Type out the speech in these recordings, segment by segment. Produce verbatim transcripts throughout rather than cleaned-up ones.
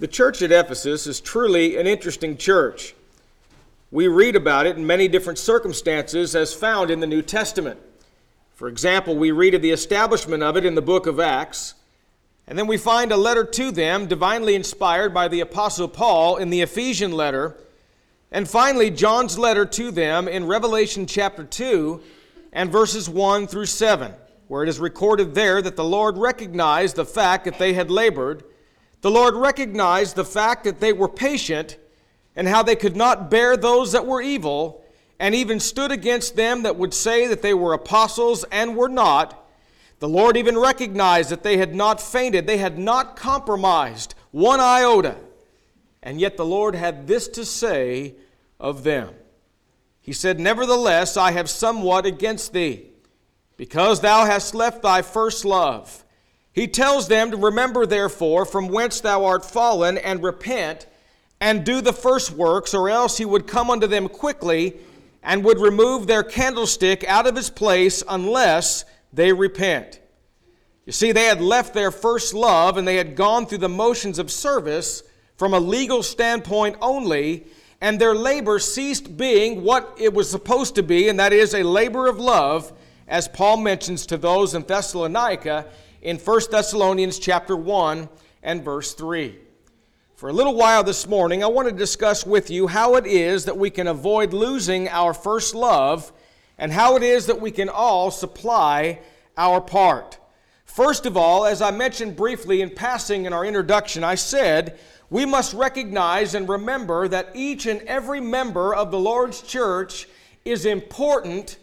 The church at Ephesus is truly an interesting church. We read about it in many different circumstances as found in the New Testament. For example, we read of the establishment of it in the book of Acts, and then we find a letter to them divinely inspired by the Apostle Paul in the Ephesian letter, and finally John's letter to them in Revelation chapter two and verses one through seven, where it is recorded there that the Lord recognized the fact that they had labored. The Lord recognized the fact that they were patient, and how they could not bear those that were evil, and even stood against them that would say that they were apostles and were not. The Lord even recognized that they had not fainted, they had not compromised one iota. And yet the Lord had this to say of them. He said, "Nevertheless, I have somewhat against thee, because thou hast left thy first love." He tells them to remember, therefore, from whence thou art fallen, and repent, and do the first works, or else he would come unto them quickly and would remove their candlestick out of his place unless they repent. You see, they had left their first love, and they had gone through the motions of service from a legal standpoint only, and their labor ceased being what it was supposed to be, and that is a labor of love, as Paul mentions to those in Thessalonica in First Thessalonians chapter one and verse three. For a little while this morning, I want to discuss with you how it is that we can avoid losing our first love, and how it is that we can all supply our part. First of all, as I mentioned briefly in passing in our introduction, I said we must recognize and remember that each and every member of the Lord's church is important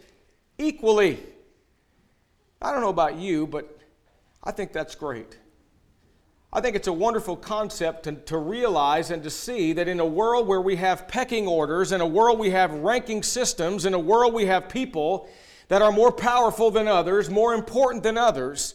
equally. I don't know about you, but I think that's great. I think it's a wonderful concept to, to realize and to see that in a world where we have pecking orders, in a world we have ranking systems, in a world we have people that are more powerful than others, more important than others,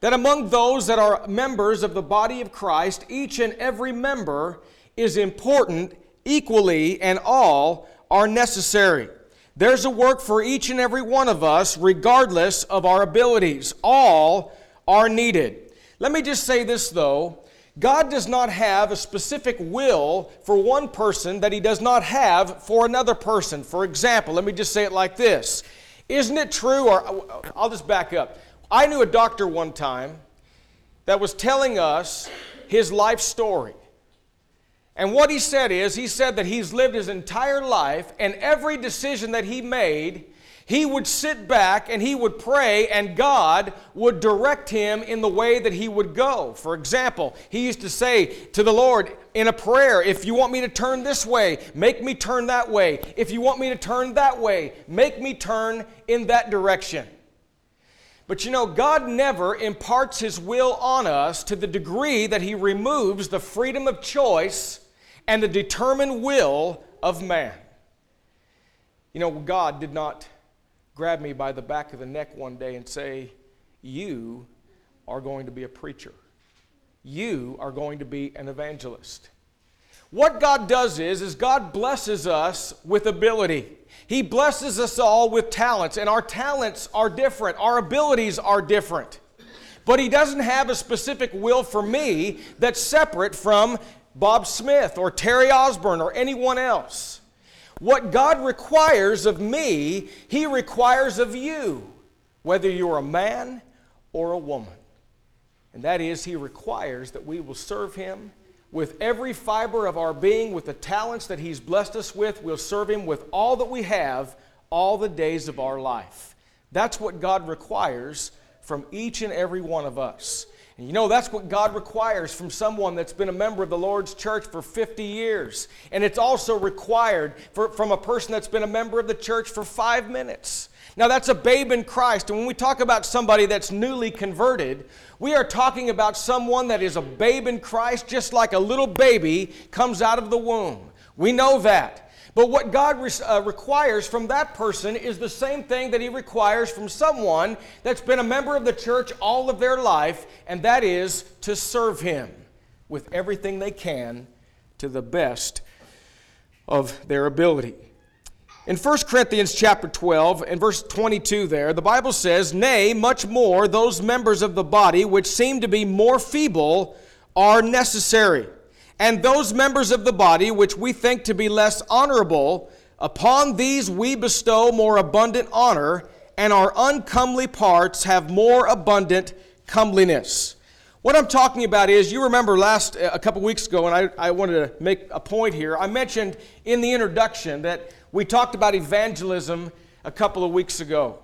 that among those that are members of the body of Christ, each and every member is important equally, and all are necessary. There's a work for each and every one of us, regardless of our abilities. All are needed. Let me just say this, though. God does not have a specific will for one person that he does not have for another person. For example, let me just say it like this. Isn't it true, or I'll just back up. I knew a doctor one time that was telling us his life story. And what he said is, he said that he's lived his entire life, and every decision that he made, he would sit back and he would pray, and God would direct him in the way that he would go. For example, he used to say to the Lord in a prayer, "If you want me to turn this way, make me turn that way. If you want me to turn that way, make me turn in that direction." But you know, God never imparts his will on us to the degree that he removes the freedom of choice and the determined will of man. You know, God did not grab me by the back of the neck one day and say, "You are going to be a preacher. You are going to be an evangelist." What God does is, is God blesses us with ability. He blesses us all with talents, and our talents are different. Our abilities are different. But he doesn't have a specific will for me that's separate from Bob Smith or Terry Osborne or anyone else. What God requires of me, he requires of you, whether you're a man or a woman. And that is, he requires that we will serve him with every fiber of our being, with the talents that he's blessed us with. We'll serve him with all that we have, all the days of our life. That's what God requires from each and every one of us. And you know, that's what God requires from someone that's been a member of the Lord's church for fifty years. And it's also required for, from a person that's been a member of the church for five minutes. Now, that's a babe in Christ. And when we talk about somebody that's newly converted, we are talking about someone that is a babe in Christ, just like a little baby comes out of the womb. We know that. But what God re- uh, requires from that person is the same thing that he requires from someone that's been a member of the church all of their life, and that is to serve him with everything they can to the best of their ability. In First Corinthians chapter twelve and verse twenty-two there, the Bible says, "Nay, much more, those members of the body which seem to be more feeble are necessary. And those members of the body which we think to be less honorable, upon these we bestow more abundant honor, and our uncomely parts have more abundant comeliness. What I'm talking about is, you remember last a couple weeks ago, and I, I wanted to make a point here, I mentioned in the introduction that we talked about evangelism a couple of weeks ago.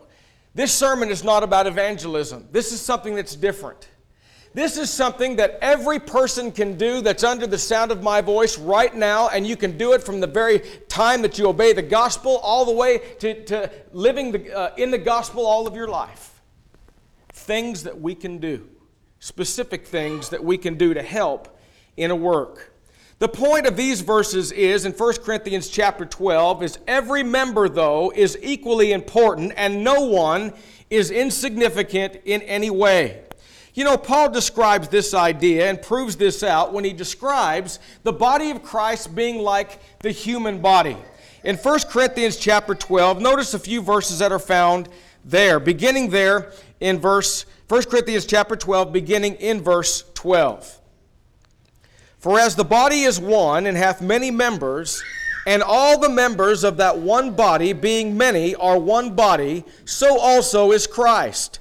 This sermon is not about evangelism. This is something that's different. This is something that every person can do that's under the sound of my voice right now, and you can do it from the very time that you obey the gospel all the way to, to living the, uh, in the gospel all of your life. Things that we can do, specific things that we can do to help in a work. The point of these verses is, in First Corinthians chapter twelve, is every member, though, is equally important, and no one is insignificant in any way. You know, Paul describes this idea and proves this out when he describes the body of Christ being like the human body. In First Corinthians chapter twelve, notice a few verses that are found there, beginning there in verse, First Corinthians chapter twelve, beginning in verse twelve. For as the body is one and hath many members, and all the members of that one body, being many, are one body, so also is Christ.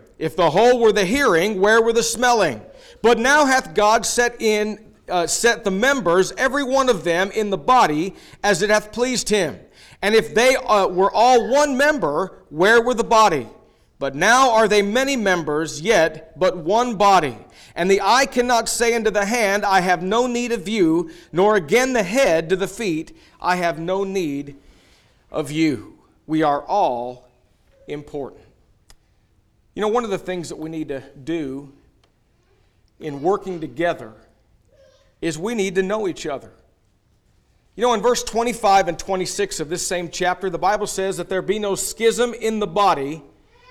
If the whole were the hearing, where were the smelling? But now hath God set in, uh, set the members, every one of them, in the body, as it hath pleased him. And if they uh, were all one member, where were the body? But now are they many members, yet but one body. And the eye cannot say unto the hand, I have no need of you, nor again the head to the feet, I have no need of you. We are all important. You know, one of the things that we need to do in working together is we need to know each other. You know, in verse twenty-five and twenty-six of this same chapter, the Bible says that there be no schism in the body,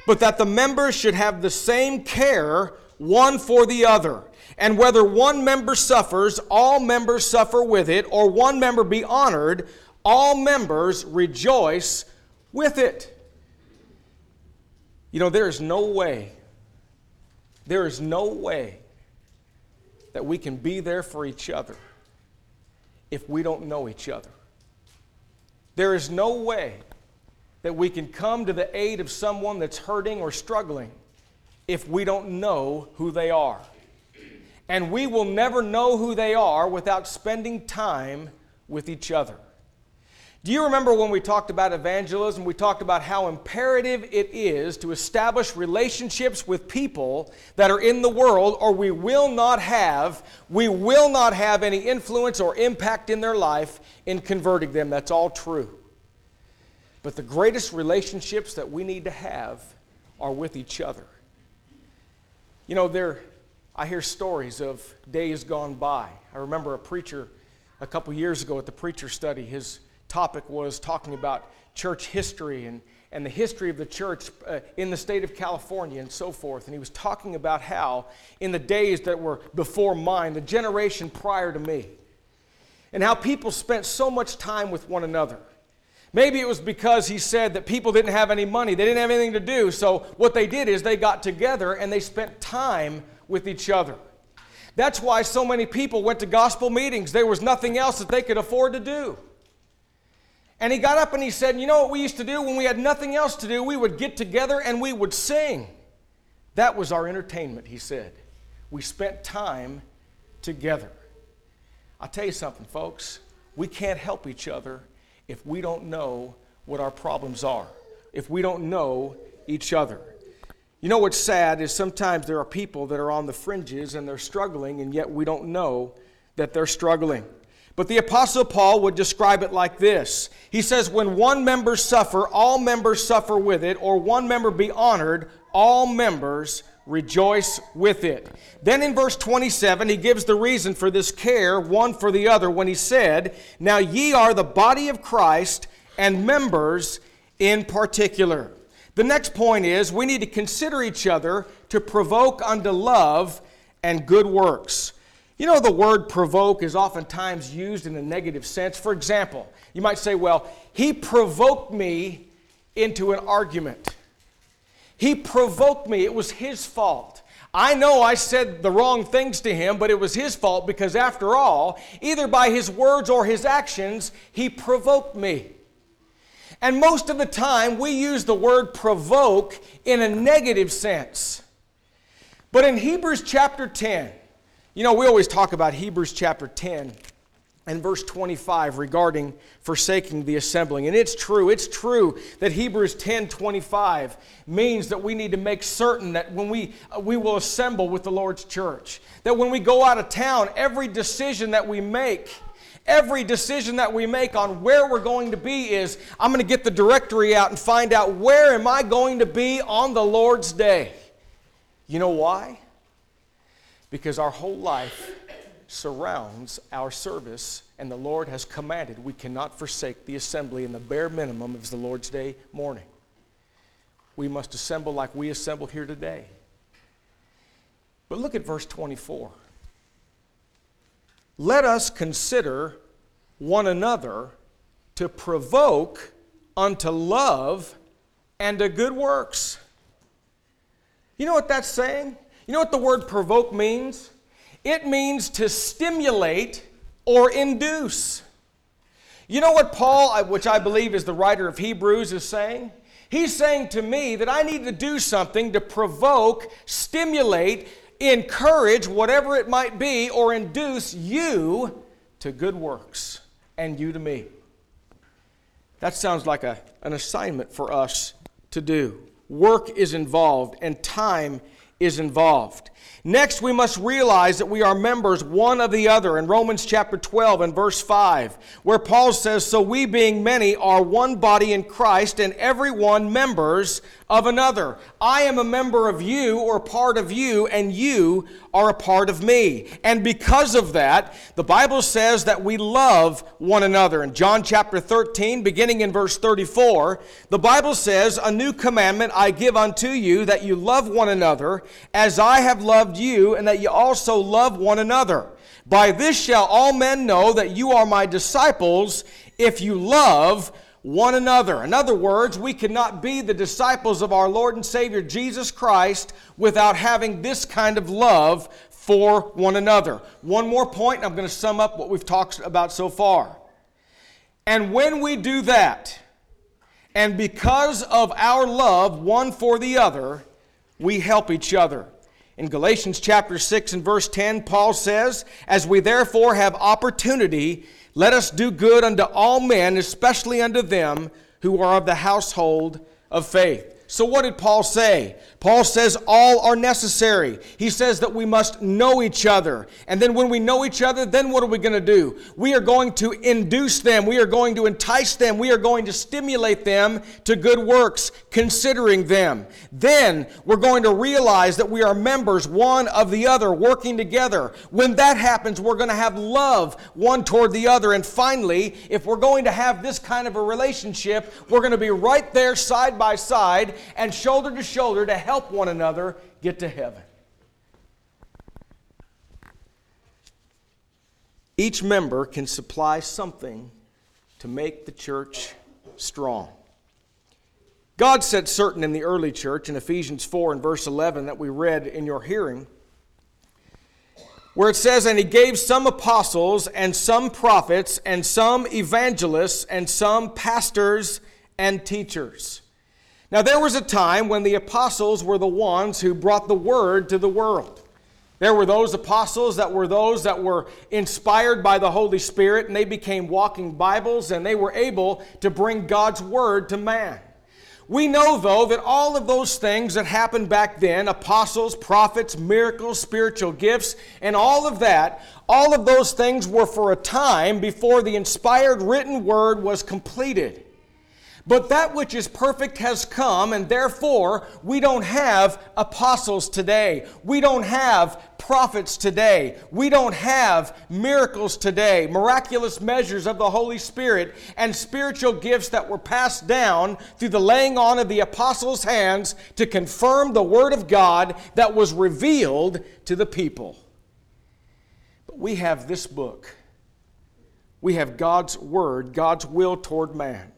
but that the members should have the same care one for the other. And whether one member suffers, all members suffer with it, or one member be honored, all members rejoice with it. You know, there is no way, there is no way that we can be there for each other if we don't know each other. There is no way that we can come to the aid of someone that's hurting or struggling if we don't know who they are. And we will never know who they are without spending time with each other. Do you remember when we talked about evangelism, we talked about how imperative it is to establish relationships with people that are in the world, or we will not have, we will not have any influence or impact in their life in converting them. That's all true. But the greatest relationships that we need to have are with each other. You know, there, I hear stories of days gone by. I remember a preacher a couple years ago at the preacher study, his topic was talking about church history and, and the history of the church uh, in the state of California and so forth. And he was talking about how in the days that were before mine, the generation prior to me, and how people spent so much time with one another. Maybe it was because he said that people didn't have any money. They didn't have anything to do. So what they did is they got together and they spent time with each other. That's why so many people went to gospel meetings. There was nothing else that they could afford to do. And he got up and he said, you know what we used to do when we had nothing else to do? We would get together and we would sing. That was our entertainment, he said. We spent time together. I'll tell you something, folks. We can't help each other if we don't know what our problems are, if we don't know each other. You know what's sad is sometimes there are people that are on the fringes and they're struggling, and yet we don't know that they're struggling. But the Apostle Paul would describe it like this. He says, when one member suffer, all members suffer with it, or one member be honored, all members Rejoice with it. Then in verse twenty-seven, he gives the reason for this care, one for the other, when he said, now ye are the body of Christ and members in particular. The next point is we need to consider each other to provoke unto love and good works. You know, the word provoke is oftentimes used in a negative sense. For example, you might say, well, he provoked me into an argument. He provoked me. It was his fault. I know I said the wrong things to him, but it was his fault because, after all, either by his words or his actions, he provoked me. And most of the time, we use the word provoke in a negative sense. But in Hebrews chapter ten, you know, we always talk about Hebrews chapter ten and verse twenty-five regarding forsaking the assembling. And it's true, it's true that Hebrews ten twenty-five means that we need to make certain that when we, we will assemble with the Lord's church, that when we go out of town, every decision that we make, every decision that we make on where we're going to be is, I'm going to get the directory out and find out where am I going to be on the Lord's day. You know why? Because our whole life surrounds our service, and the Lord has commanded we cannot forsake the assembly, and the bare minimum is the Lord's Day morning. We must assemble like we assemble here today. But look at verse twenty-four. Let us consider one another to provoke unto love and to good works. You know what that's saying? You know what the word provoke means? It means to stimulate or induce. You know what Paul, which I believe is the writer of Hebrews, is saying? He's saying to me that I need to do something to provoke, stimulate, encourage, whatever it might be, or induce you to good works and you to me. That sounds like a, an assignment for us to do. Work is involved and time is involved. Next, we must realize that we are members one of the other. In Romans chapter twelve and verse five, where Paul says, so we being many are one body in Christ, and everyone members of another. I am a member of you, or part of you, and you are a part of me. And because of that, the Bible says that we love one another. In John chapter thirteen, beginning in verse thirty-four, the Bible says, a new commandment I give unto you, that you love one another as I have loved you, and that you also love one another. By this shall all men know that you are my disciples, if you love one another. In other words, we cannot be the disciples of our Lord and Savior Jesus Christ without having this kind of love for one another. One more point, and I'm going to sum up what we've talked about so far. And when we do that, and because of our love one for the other, we help each other. In Galatians chapter six and verse ten, Paul says, as we therefore have opportunity, let us do good unto all men, especially unto them who are of the household of faith. So what did Paul say? Paul says all are necessary. He says that we must know each other. And then when we know each other, then what are we going to do? We are going to induce them. We are going to entice them. We are going to stimulate them to good works, considering them. Then we're going to realize that we are members one of the other, working together. When that happens, we're going to have love one toward the other. And finally, if we're going to have this kind of a relationship, we're going to be right there side by side and shoulder to shoulder to help one another get to heaven. Each member can supply something to make the church strong. God said certain in the early church in Ephesians four and verse eleven that we read in your hearing, where it says, and he gave some apostles and some prophets and some evangelists and some pastors and teachers. Now, there was a time when the apostles were the ones who brought the word to the world. There were those apostles that were those that were inspired by the Holy Spirit, and they became walking Bibles, and they were able to bring God's word to man. We know, though, that all of those things that happened back then, apostles, prophets, miracles, spiritual gifts, and all of that, all of those things were for a time before the inspired written word was completed. But that which is perfect has come, and therefore we don't have apostles today. We don't have prophets today. We don't have miracles today, miraculous measures of the Holy Spirit, and spiritual gifts that were passed down through the laying on of the apostles' hands to confirm the Word of God that was revealed to the people. But we have this book. We have God's Word, God's will toward man.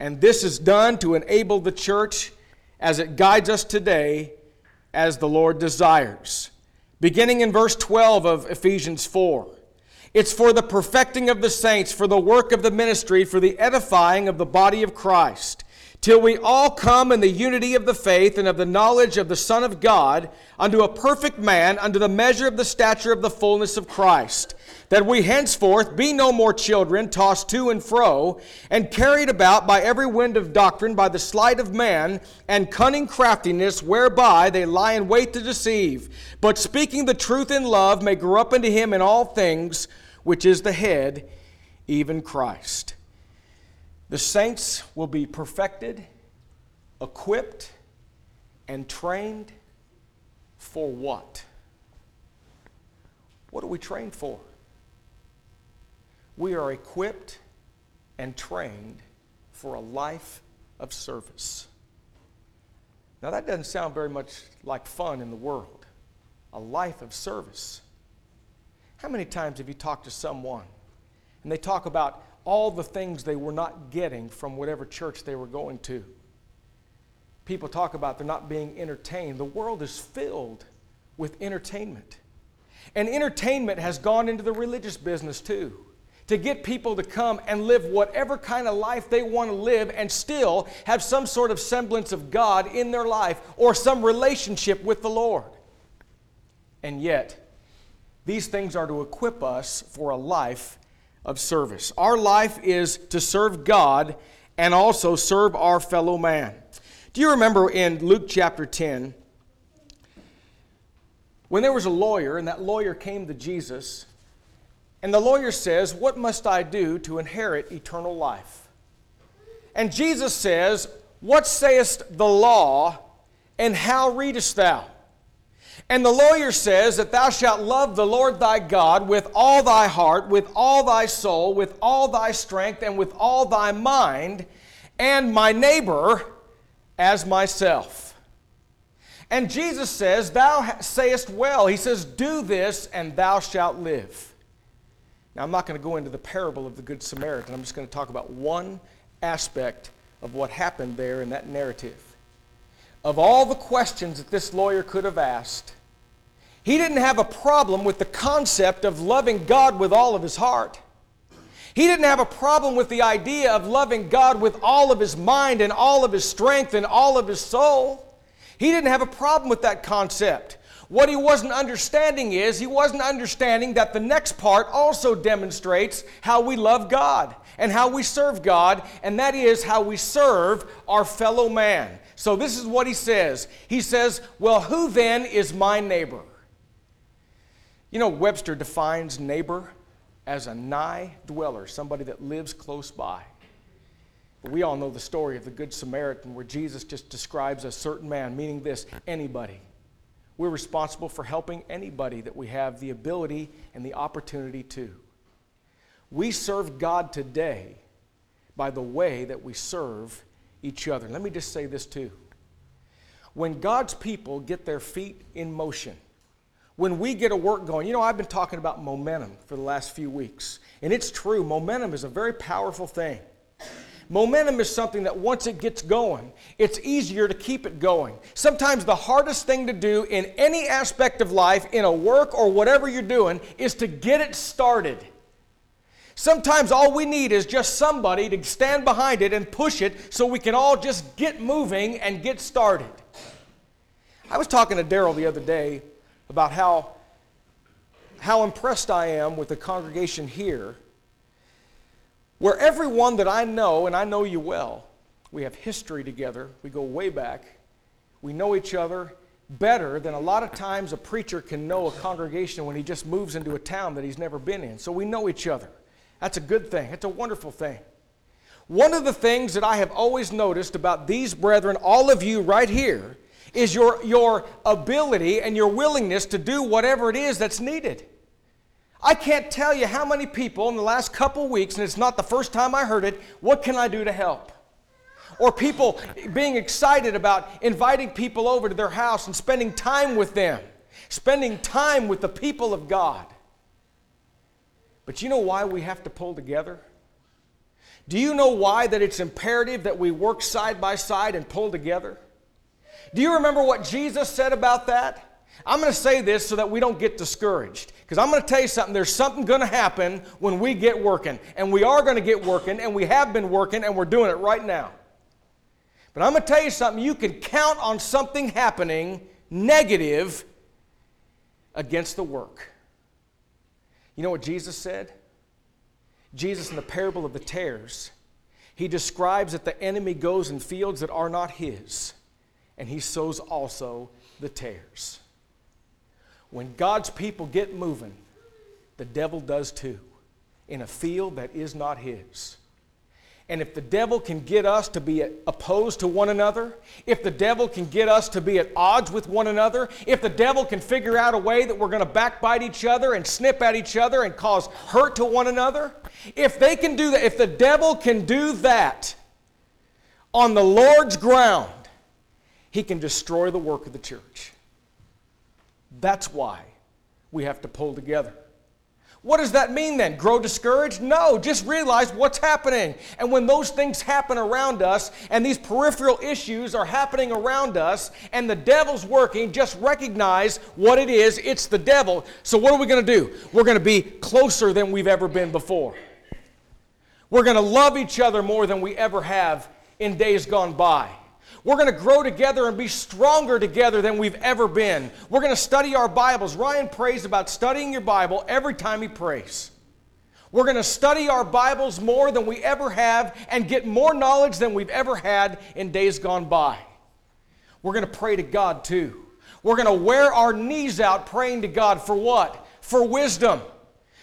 And this is done to enable the church as it guides us today as the Lord desires. Beginning in verse twelve of Ephesians four. It's for the perfecting of the saints, for the work of the ministry, for the edifying of the body of Christ, till we all come in the unity of the faith and of the knowledge of the Son of God, unto a perfect man, unto the measure of the stature of the fullness of Christ, that we henceforth be no more children, tossed to and fro, and carried about by every wind of doctrine, by the sleight of man, and cunning craftiness, whereby they lie in wait to deceive, but speaking the truth in love may grow up into him in all things, which is the head, even Christ. The saints will be perfected, equipped, and trained for what? What are we trained for? We are equipped and trained for a life of service. Now that doesn't sound very much like fun in the world. A life of service. How many times have you talked to someone and they talk about all the things they were not getting from whatever church they were going to? People talk about they're not being entertained. The world is filled with entertainment. And entertainment has gone into the religious business too, to get people to come and live whatever kind of life they want to live and still have some sort of semblance of God in their life or some relationship with the Lord. And yet, these things are to equip us for a life of service. Our life is to serve God and also serve our fellow man. Do you remember in Luke chapter ten, when there was a lawyer, and that lawyer came to Jesus, and the lawyer says, "What must I do to inherit eternal life?" And Jesus says, "What sayest the law, and how readest thou?" And the lawyer says that thou shalt love the Lord thy God with all thy heart, with all thy soul, with all thy strength, and with all thy mind, and my neighbor as myself. And Jesus says, "Thou sayest well." He says, "Do this, and thou shalt live." Now, I'm not going to go into the parable of the Good Samaritan. I'm just going to talk about one aspect of what happened there in that narrative. Of all the questions that this lawyer could have asked, he didn't have a problem with the concept of loving God with all of his heart. He didn't have a problem with the idea of loving God with all of his mind and all of his strength and all of his soul. He didn't have a problem with that concept. What he wasn't understanding is, he wasn't understanding that the next part also demonstrates how we love God and how we serve God, and that is how we serve our fellow man. So this is what he says. He says, "Well, who then is my neighbor?" You know, Webster defines neighbor as a nigh dweller, somebody that lives close by. But we all know the story of the Good Samaritan, where Jesus just describes a certain man, meaning this, anybody. We're responsible for helping anybody that we have the ability and the opportunity to. We serve God today by the way that we serve each other. Let me just say this too. When God's people get their feet in motion, when we get a work going, you know, I've been talking about momentum for the last few weeks. And it's true, momentum is a very powerful thing. Momentum is something that once it gets going, it's easier to keep it going. Sometimes the hardest thing to do in any aspect of life, in a work or whatever you're doing, is to get it started. Sometimes all we need is just somebody to stand behind it and push it so we can all just get moving and get started. I was talking to Daryl the other day about how, how impressed I am with the congregation here, where everyone that I know, and I know you well, we have history together, we go way back, we know each other better than a lot of times a preacher can know a congregation when he just moves into a town that he's never been in. So we know each other. That's a good thing. That's a wonderful thing. One of the things that I have always noticed about these brethren, all of you right here, is your, your ability and your willingness to do whatever it is that's needed. I can't tell you how many people in the last couple weeks, and it's not the first time I heard it, what can I do to help? Or people being excited about inviting people over to their house and spending time with them, spending time with the people of God. But you know why we have to pull together? Do you know why that it's imperative that we work side by side and pull together? Do you remember what Jesus said about that? I'm going to say this so that we don't get discouraged. Because I'm going to tell you something. There's something going to happen when we get working. And we are going to get working, and we have been working, and we're doing it right now. But I'm going to tell you something. You can count on something happening negative against the work. You know what Jesus said? Jesus, in the parable of the tares, he describes that the enemy goes in fields that are not his, and he sows also the tares. When God's people get moving, the devil does too, in a field that is not his. And if the devil can get us to be opposed to one another, if the devil can get us to be at odds with one another, if the devil can figure out a way that we're going to backbite each other and snip at each other and cause hurt to one another, if they can do that, if the devil can do that on the Lord's ground, he can destroy the work of the church. That's why we have to pull together. What does that mean then? Grow discouraged? No, just realize what's happening. And when those things happen around us, and these peripheral issues are happening around us, and the devil's working, just recognize what it is. It's the devil. So what are we going to do? We're going to be closer than we've ever been before. We're going to love each other more than we ever have in days gone by. We're going to grow together and be stronger together than we've ever been. We're going to study our Bibles. Ryan prays about studying your Bible every time he prays. We're going to study our Bibles more than we ever have and get more knowledge than we've ever had in days gone by. We're going to pray to God too. We're going to wear our knees out praying to God for what? For wisdom,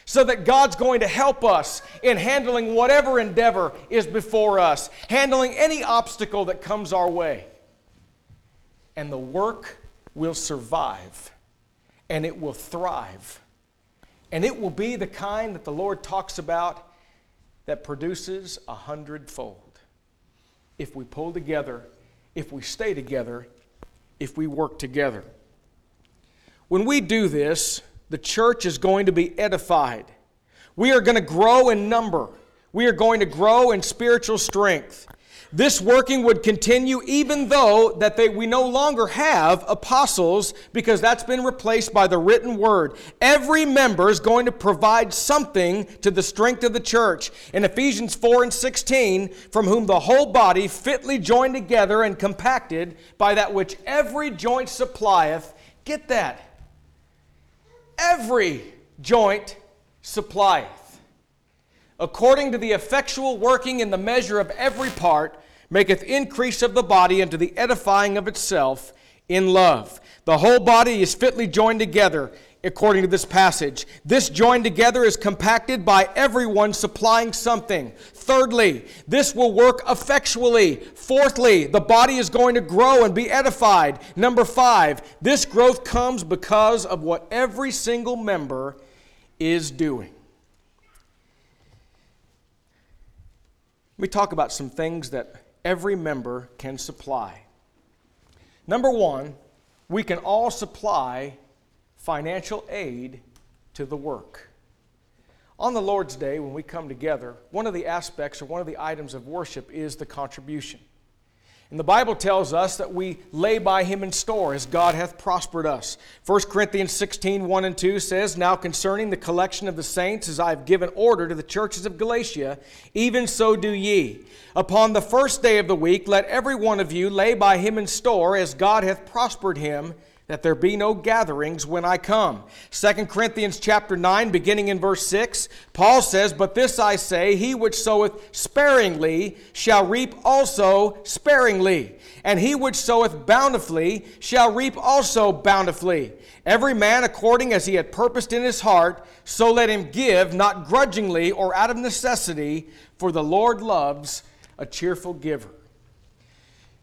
so that God's going to help us in handling whatever endeavor is before us, handling any obstacle that comes our way. And the work will survive, and it will thrive, and it will be the kind that the Lord talks about that produces a hundredfold. If we pull together, if we stay together, if we work together. When we do this, the church is going to be edified. We are going to grow in number. We are going to grow in spiritual strength. This working would continue even though that they, we no longer have apostles, because that's been replaced by the written word. Every member is going to provide something to the strength of the church. In Ephesians four and sixteen, from whom the whole body fitly joined together and compacted by that which every joint supplieth. Get that. Every joint supplieth. According to the effectual working in the measure of every part, maketh increase of the body unto the edifying of itself in love. The whole body is fitly joined together, according to this passage. This joined together is compacted by everyone supplying something. Thirdly, this will work effectually. Fourthly, the body is going to grow and be edified. Number five, this growth comes because of what every single member is doing. Let me talk about some things that every member can supply. Number one, we can all supply financial aid to the work. On the Lord's Day, when we come together, one of the aspects or one of the items of worship is the contribution. And the Bible tells us that we lay by him in store as God hath prospered us. First Corinthians sixteen, one and two says, now concerning the collection of the saints, as I have given order to the churches of Galatia, even so do ye. Upon the first day of the week, let every one of you lay by him in store as God hath prospered him, that there be no gatherings when I come. Second Corinthians chapter nine, beginning in verse six, Paul says, but this I say, he which soweth sparingly shall reap also sparingly, and he which soweth bountifully shall reap also bountifully. Every man according as he had purposed in his heart, so let him give, not grudgingly or out of necessity, for the Lord loves a cheerful giver.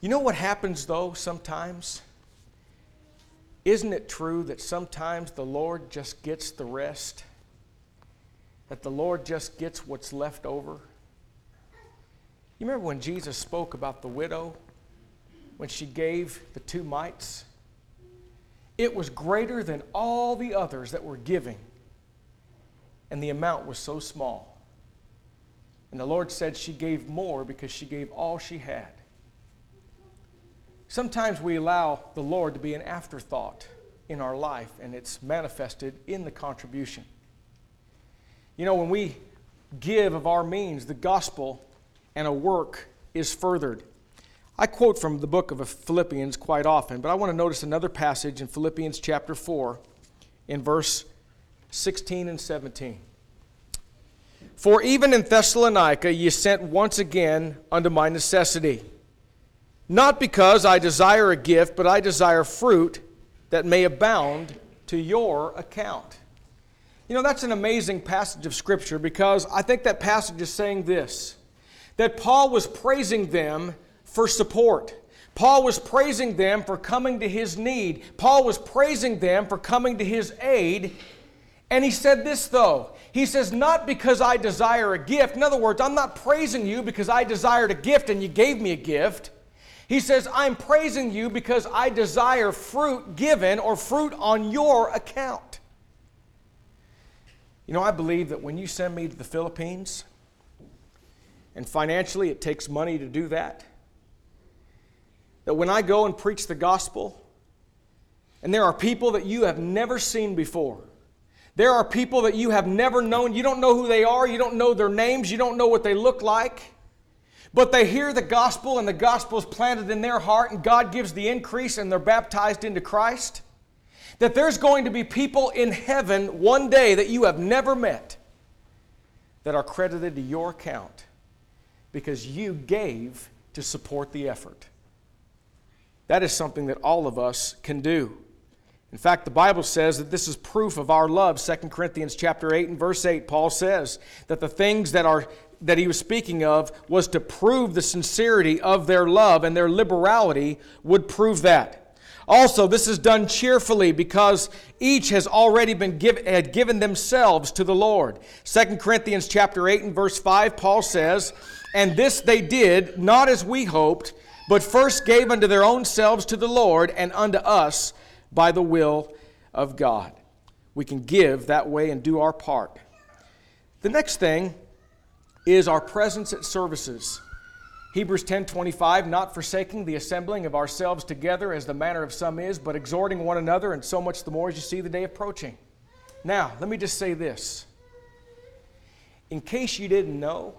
You know what happens though sometimes? Isn't it true that sometimes the Lord just gets the rest? That the Lord just gets what's left over? You remember when Jesus spoke about the widow, when she gave the two mites? It was greater than all the others that were giving, and the amount was so small. And the Lord said she gave more because she gave all she had. Sometimes we allow the Lord to be an afterthought in our life, and it's manifested in the contribution. You know, when we give of our means, the gospel and a work is furthered. I quote from the book of Philippians quite often, but I want to notice another passage in Philippians chapter four in verse sixteen and seventeen. For even in Thessalonica ye sent once again unto my necessity, not because I desire a gift, but I desire fruit that may abound to your account. You know, that's an amazing passage of Scripture, because I think that passage is saying this, that Paul was praising them for support. Paul was praising them for coming to his need. Paul was praising them for coming to his aid. And he said this, though. He says, not because I desire a gift. In other words, I'm not praising you because I desired a gift and you gave me a gift. He says, I'm praising you because I desire fruit given, or fruit on your account. You know, I believe that when you send me to the Philippines, and financially it takes money to do that, that when I go and preach the gospel, and there are people that you have never seen before, there are people that you have never known, you don't know who they are, you don't know their names, you don't know what they look like, but they hear the gospel, and the gospel is planted in their heart, and God gives the increase, and they're baptized into Christ, that there's going to be people in heaven one day that you have never met that are credited to your account because you gave to support the effort. That is something that all of us can do. In fact, the Bible says that this is proof of our love. Second Corinthians chapter eight and verse eight, Paul says that the things that are that he was speaking of was to prove the sincerity of their love, and their liberality would prove that. Also, this is done cheerfully because each has already been give, had given themselves to the Lord. Second Corinthians chapter eight and verse five, Paul says, and this they did, not as we hoped, but first gave unto their own selves to the Lord, and unto us by the will of God. We can give that way and do our part. The next thing is our presence at services. Hebrews ten twenty-five, not forsaking the assembling of ourselves together as the manner of some is, but exhorting one another, and so much the more as you see the day approaching. Now, let me just say this. In case you didn't know,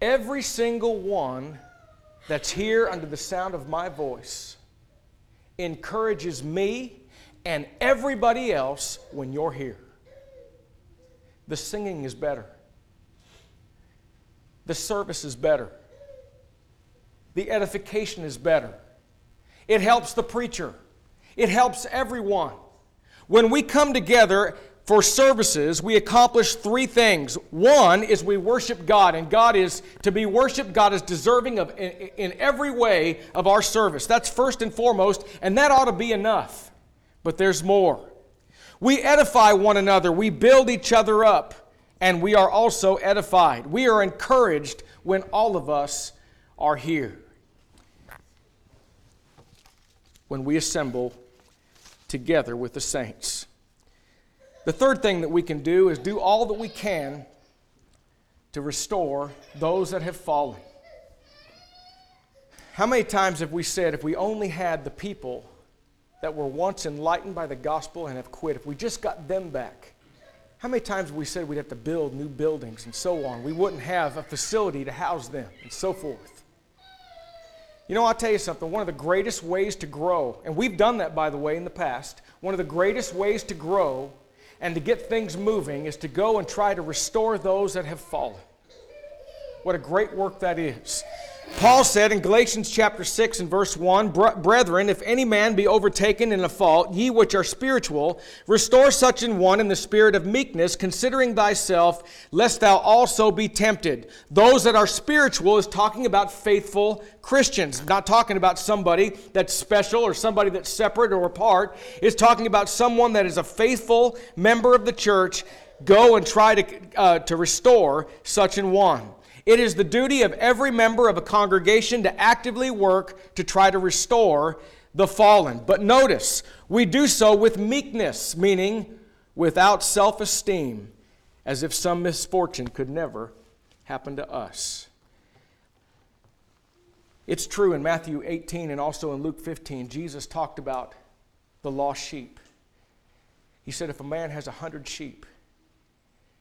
every single one that's here under the sound of my voice encourages me and everybody else when you're here. The singing is better. The service is better. The edification is better. It helps the preacher. It helps everyone. When we come together for services, we accomplish three things. One is we worship God, and God is to be worshiped. God is deserving of in, in every way of our service. That's first and foremost, and that ought to be enough. But there's more. We edify one another. We build each other up. And we are also edified. We are encouraged when all of us are here, when we assemble together with the saints. The third thing that we can do is do all that we can to restore those that have fallen. How many times have we said, if we only had the people that were once enlightened by the gospel and have quit, if we just got them back? How many times have we said we'd have to build new buildings and so on? We wouldn't have a facility to house them and so forth. You know, I'll tell you something. One of the greatest ways to grow, and we've done that, by the way, in the past, one of the greatest ways to grow and to get things moving is to go and try to restore those that have fallen. What a great work that is. Paul said in Galatians chapter six and verse one, Brethren, if any man be overtaken in a fault, ye which are spiritual, restore such an one in the spirit of meekness, considering thyself, lest thou also be tempted. Those that are spiritual is talking about faithful Christians, not talking about somebody that's special or somebody that's separate or apart. It's talking about someone that is a faithful member of the church. Go and try to, uh, to restore such an one. It is the duty of every member of a congregation to actively work to try to restore the fallen. But notice, we do so with meekness, meaning without self-esteem, as if some misfortune could never happen to us. It's true in Matthew eighteen and also in Luke fifteen, Jesus talked about the lost sheep. He said, if a man has a hundred sheep,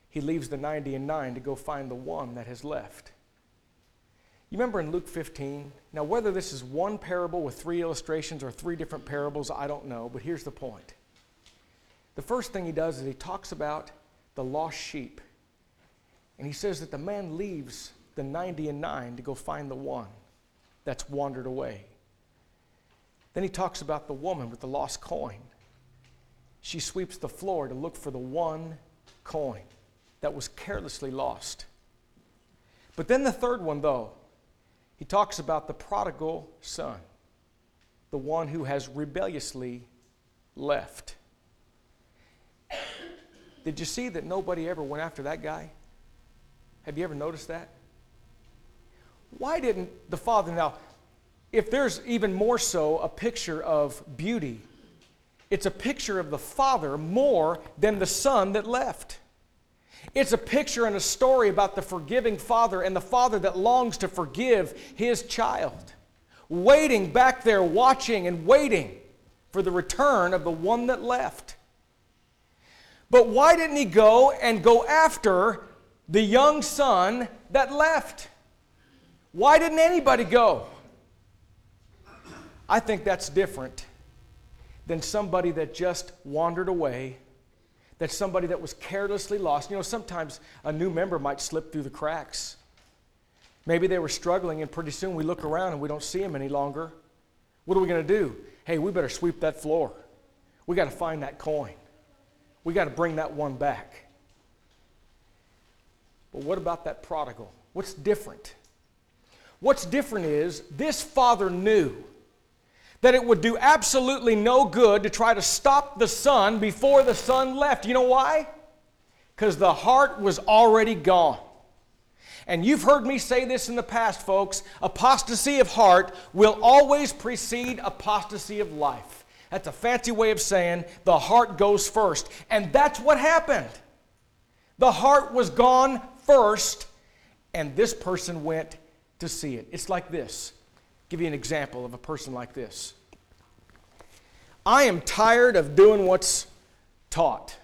he leaves the ninety and nine to go find the one that has left. You remember in Luke fifteen, now whether this is one parable with three illustrations or three different parables, I don't know, but here's the point. The first thing he does is he talks about the lost sheep. And he says that the man leaves the ninety and nine to go find the one that's wandered away. Then he talks about the woman with the lost coin. She sweeps the floor to look for the one coin that was carelessly lost. But then the third one, though, he talks about the prodigal son, the one who has rebelliously left. Did you see that nobody ever went after that guy? Have you ever noticed that? Why didn't the father? Now, if there's even more so a picture of beauty, it's a picture of the father more than the son that left. It's a picture and a story about the forgiving father and the father that longs to forgive his child, waiting back there, watching and waiting for the return of the one that left. But why didn't he go and go after the young son that left? Why didn't anybody go? I think that's different than somebody that just wandered away. That's somebody that was carelessly lost. You know, sometimes a new member might slip through the cracks. Maybe they were struggling, and pretty soon we look around and we don't see them any longer. What are we going to do? Hey, we better sweep that floor. We got to find that coin. We got to bring that one back. But what about that prodigal? What's different? What's different is this father knew that it would do absolutely no good to try to stop the son before the son left. You know why? Because the heart was already gone. And you've heard me say this in the past, folks. Apostasy of heart will always precede apostasy of life. That's a fancy way of saying the heart goes first. And that's what happened. The heart was gone first, and this person went to see it. It's like this. Give you an example of a person like this. I am tired of doing what's taught.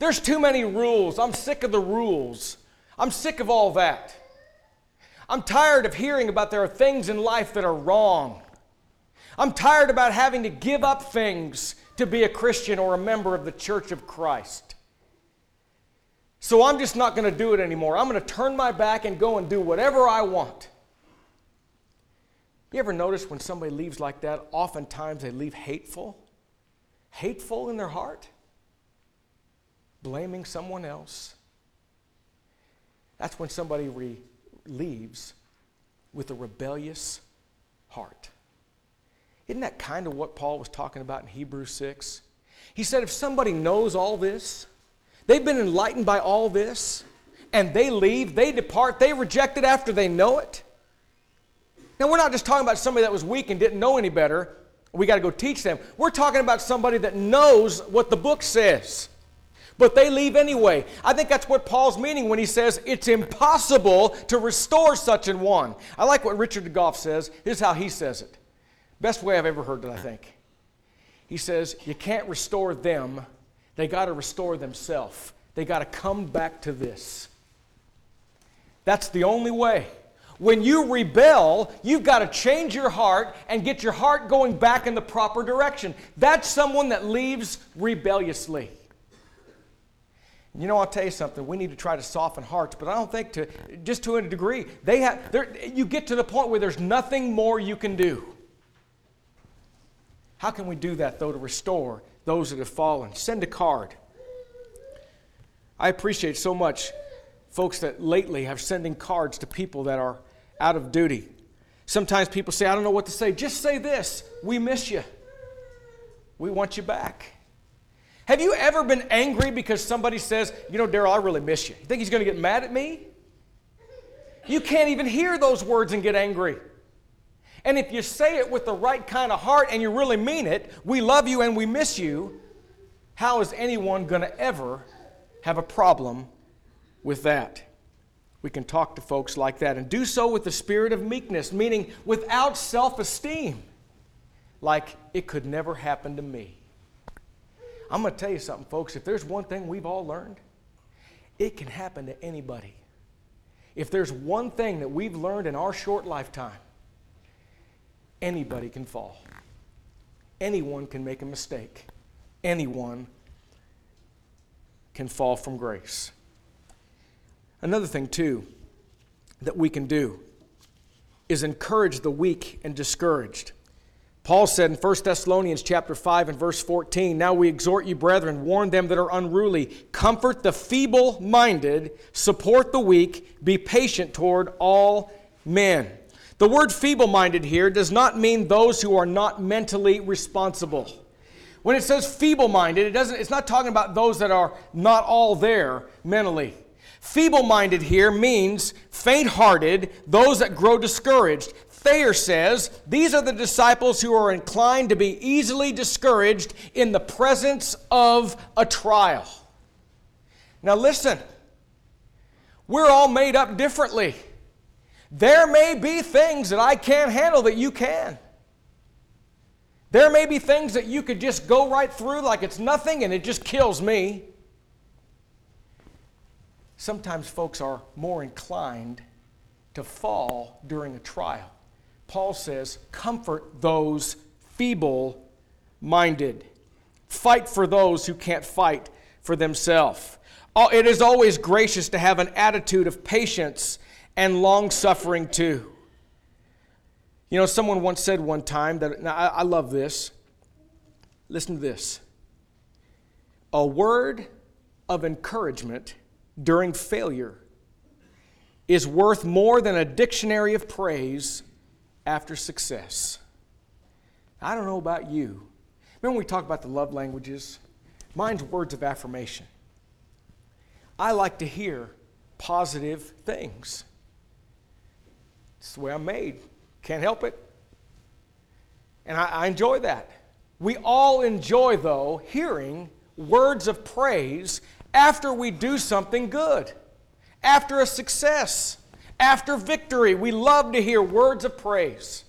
There's too many rules. I'm sick of the rules. I'm sick of all that. I'm tired of hearing about there are things in life that are wrong. I'm tired about having to give up things to be a Christian or a member of the Church of Christ. So I'm just not going to do it anymore. I'm going to turn my back and go and do whatever I want. You ever notice when somebody leaves like that, oftentimes they leave hateful, hateful in their heart, blaming someone else. That's when somebody re- leaves with a rebellious heart. Isn't that kind of what Paul was talking about in Hebrews six? He said if somebody knows all this, they've been enlightened by all this, and they leave, they depart, they reject it after they know it. Now, we're not just talking about somebody that was weak and didn't know any better. We got to go teach them. We're talking about somebody that knows what the book says, but they leave anyway. I think that's what Paul's meaning when he says it's impossible to restore such an one. I like what Richard DeGoff says. Here's how he says it. Best way I've ever heard it, I think. He says, you can't restore them. They got to restore themselves. They got to come back to this. That's the only way. When you rebel, you've got to change your heart and get your heart going back in the proper direction. That's someone that leaves rebelliously. You know, I'll tell you something. We need to try to soften hearts, but I don't think to just to a degree. They have. You get to the point where there's nothing more you can do. How can we do that though to restore those that have fallen? Send a card. I appreciate so much folks that lately have sending cards to people that are out of duty. Sometimes people say, I don't know what to say. Just say this: we miss you. We want you back. Have you ever been angry because somebody says, you know, Darryl, I really miss you? You think he's going to get mad at me? You can't even hear those words and get angry. And if you say it with the right kind of heart and you really mean it, we love you and we miss you, how is anyone going to ever have a problem with that? We can talk to folks like that and do so with the spirit of meekness, meaning without self-esteem, like it could never happen to me. I'm going to tell you something, folks. If there's one thing we've all learned, it can happen to anybody. If there's one thing that we've learned in our short lifetime, anybody can fall. Anyone can make a mistake. Anyone can fall from grace. Another thing, too, that we can do is encourage the weak and discouraged. Paul said in First Thessalonians chapter five and verse fourteen, now we exhort you, brethren, warn them that are unruly, comfort the feeble-minded, support the weak, be patient toward all men. The word feeble-minded here does not mean those who are not mentally responsible. When it says feeble-minded, it doesn't, it's not talking about those that are not all there mentally. Feeble-minded here means faint-hearted, those that grow discouraged. Thayer says, these are the disciples who are inclined to be easily discouraged in the presence of a trial. Now listen, we're all made up differently. There may be things that I can't handle that you can. There may be things that you could just go right through like it's nothing and it just kills me. Sometimes folks are more inclined to fall during a trial. Paul says, comfort those feeble-minded. Fight for those who can't fight for themselves. It is always gracious to have an attitude of patience and long-suffering too. You know, someone once said one time that, now I, I love this. Listen to this. A word of encouragement during failure is worth more than a dictionary of praise after success. I don't know about you. Remember when we talked about the love languages? Mine's words of affirmation. I like to hear positive things. It's the way I'm made. Can't help it. And I, I enjoy that. We all enjoy, though, hearing words of praise after we do something good. After a success, after victory, we love to hear words of praise.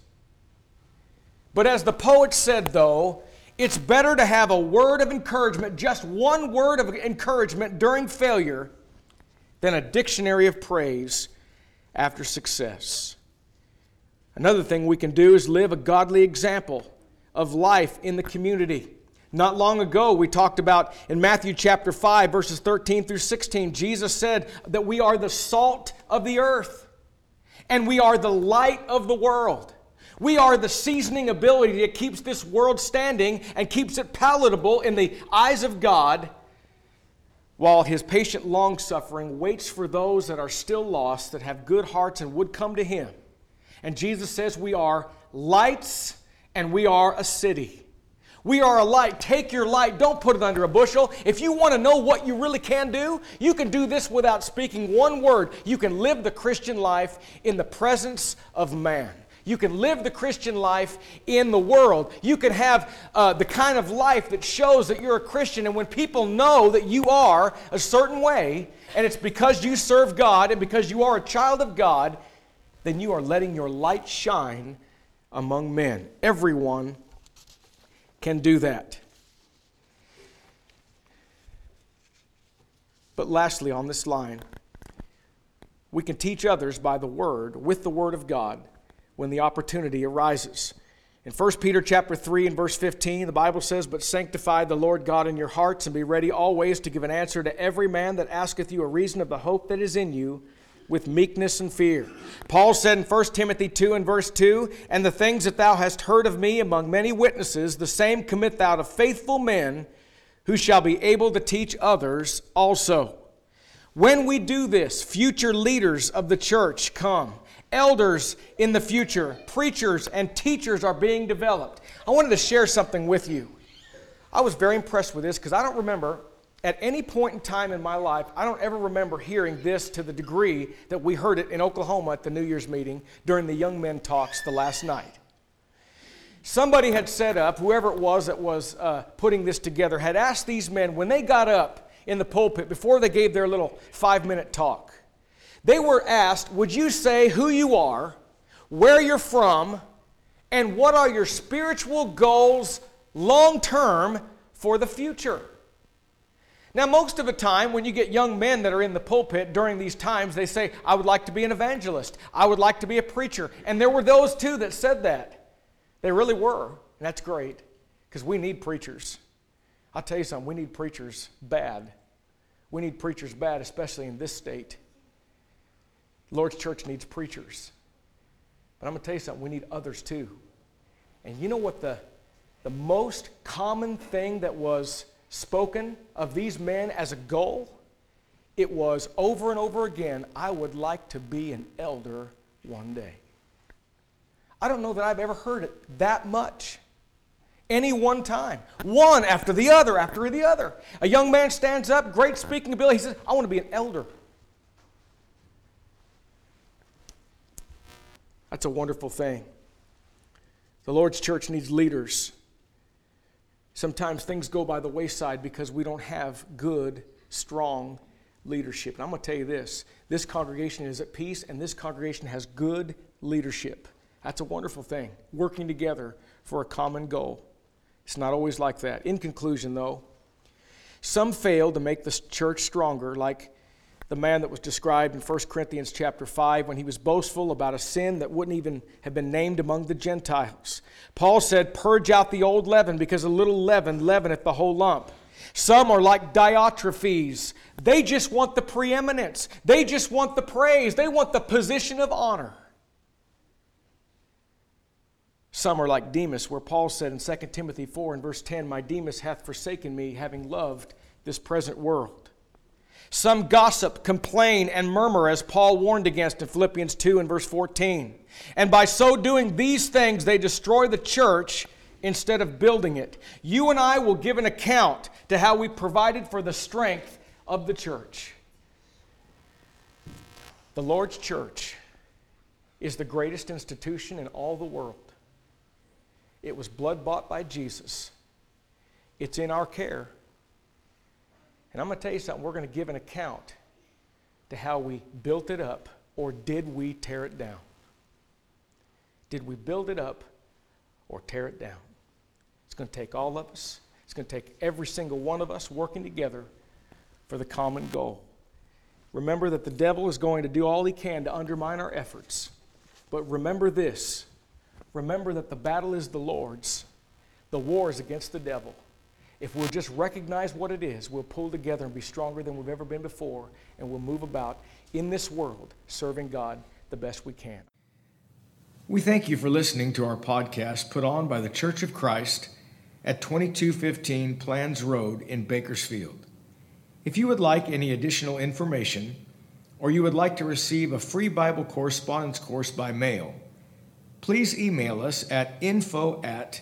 But as the poet said, though, it's better to have a word of encouragement, just one word of encouragement during failure, than a dictionary of praise after success. Another thing we can do is live a godly example of life in the community. Not long ago, we talked about in Matthew chapter five, verses thirteen through sixteen, Jesus said that we are the salt of the earth and we are the light of the world. We are the seasoning ability that keeps this world standing and keeps it palatable in the eyes of God, while His patient long-suffering waits for those that are still lost, that have good hearts and would come to Him. And Jesus says we are lights and we are a city. We are a light. Take your light. Don't put it under a bushel. If you want to know what you really can do, you can do this without speaking one word. You can live the Christian life in the presence of man. You can live the Christian life in the world. You can have uh, the kind of life that shows that you're a Christian. And when people know that you are a certain way, and it's because you serve God and because you are a child of God, then you are letting your light shine among men. Everyone can do that. But lastly, on this line, we can teach others by the Word, with the Word of God, when the opportunity arises. In First Peter chapter three and verse fifteen, the Bible says, "But sanctify the Lord God in your hearts, and be ready always to give an answer to every man that asketh you a reason of the hope that is in you, with meekness and fear." Paul said in First Timothy two and verse two, "And the things that thou hast heard of me among many witnesses, the same commit thou to faithful men, who shall be able to teach others also." When we do this, future leaders of the church come. Elders in the future, preachers and teachers are being developed. I wanted to share something with you. I was very impressed with this because I don't remember at any point in time in my life, I don't ever remember hearing this to the degree that we heard it in Oklahoma at the New Year's meeting during the young men talks the last night. Somebody had set up, whoever it was that was uh, putting this together, had asked these men when they got up in the pulpit before they gave their little five-minute talk, they were asked, would you say who you are, where you're from, and what are your spiritual goals long-term for the future? Now, most of the time, when you get young men that are in the pulpit during these times, they say, I would like to be an evangelist. I would like to be a preacher. And there were those, too, that said that. They really were. And that's great, because we need preachers. I'll tell you something, we need preachers bad. We need preachers bad, especially in this state. Lord's church needs preachers. But I'm going to tell you something, we need others too. And you know what the, the most common thing that was spoken of these men as a goal? It was over and over again, I would like to be an elder one day. I don't know that I've ever heard it that much. Any one time. One after the other, after the other. A young man stands up, great speaking ability, he says, I want to be an elder. That's a wonderful thing. The Lord's church needs leaders. Sometimes things go by the wayside because we don't have good, strong leadership. And I'm going to tell you this. This congregation is at peace, and this congregation has good leadership. That's a wonderful thing, working together for a common goal. It's not always like that. In conclusion, though, some fail to make the church stronger, like the man that was described in First Corinthians chapter five when he was boastful about a sin that wouldn't even have been named among the Gentiles. Paul said, purge out the old leaven, because a little leaven leaveneth the whole lump. Some are like Diotrephes. They just want the preeminence. They just want the praise. They want the position of honor. Some are like Demas, where Paul said in Second Timothy four and verse ten, my Demas hath forsaken me, having loved this present world. Some gossip, complain, and murmur, as Paul warned against in Philippians two and verse fourteen. And by so doing these things, they destroy the church instead of building it. You and I will give an account to how we provided for the strength of the church. The Lord's church is the greatest institution in all the world. It was blood-bought by Jesus. It's in our care. And I'm going to tell you something, we're going to give an account to how we built it up, or did we tear it down? Did we build it up or tear it down? It's going to take all of us. It's going to take every single one of us working together for the common goal. Remember that the devil is going to do all he can to undermine our efforts. But remember this. Remember that the battle is the Lord's. The war is against the devil. If we'll just recognize what it is, we'll pull together and be stronger than we've ever been before, and we'll move about in this world serving God the best we can. We thank you for listening to our podcast put on by the Church of Christ at twenty-two fifteen Plans Road in Bakersfield. If you would like any additional information, or you would like to receive a free Bible correspondence course by mail, please email us at info at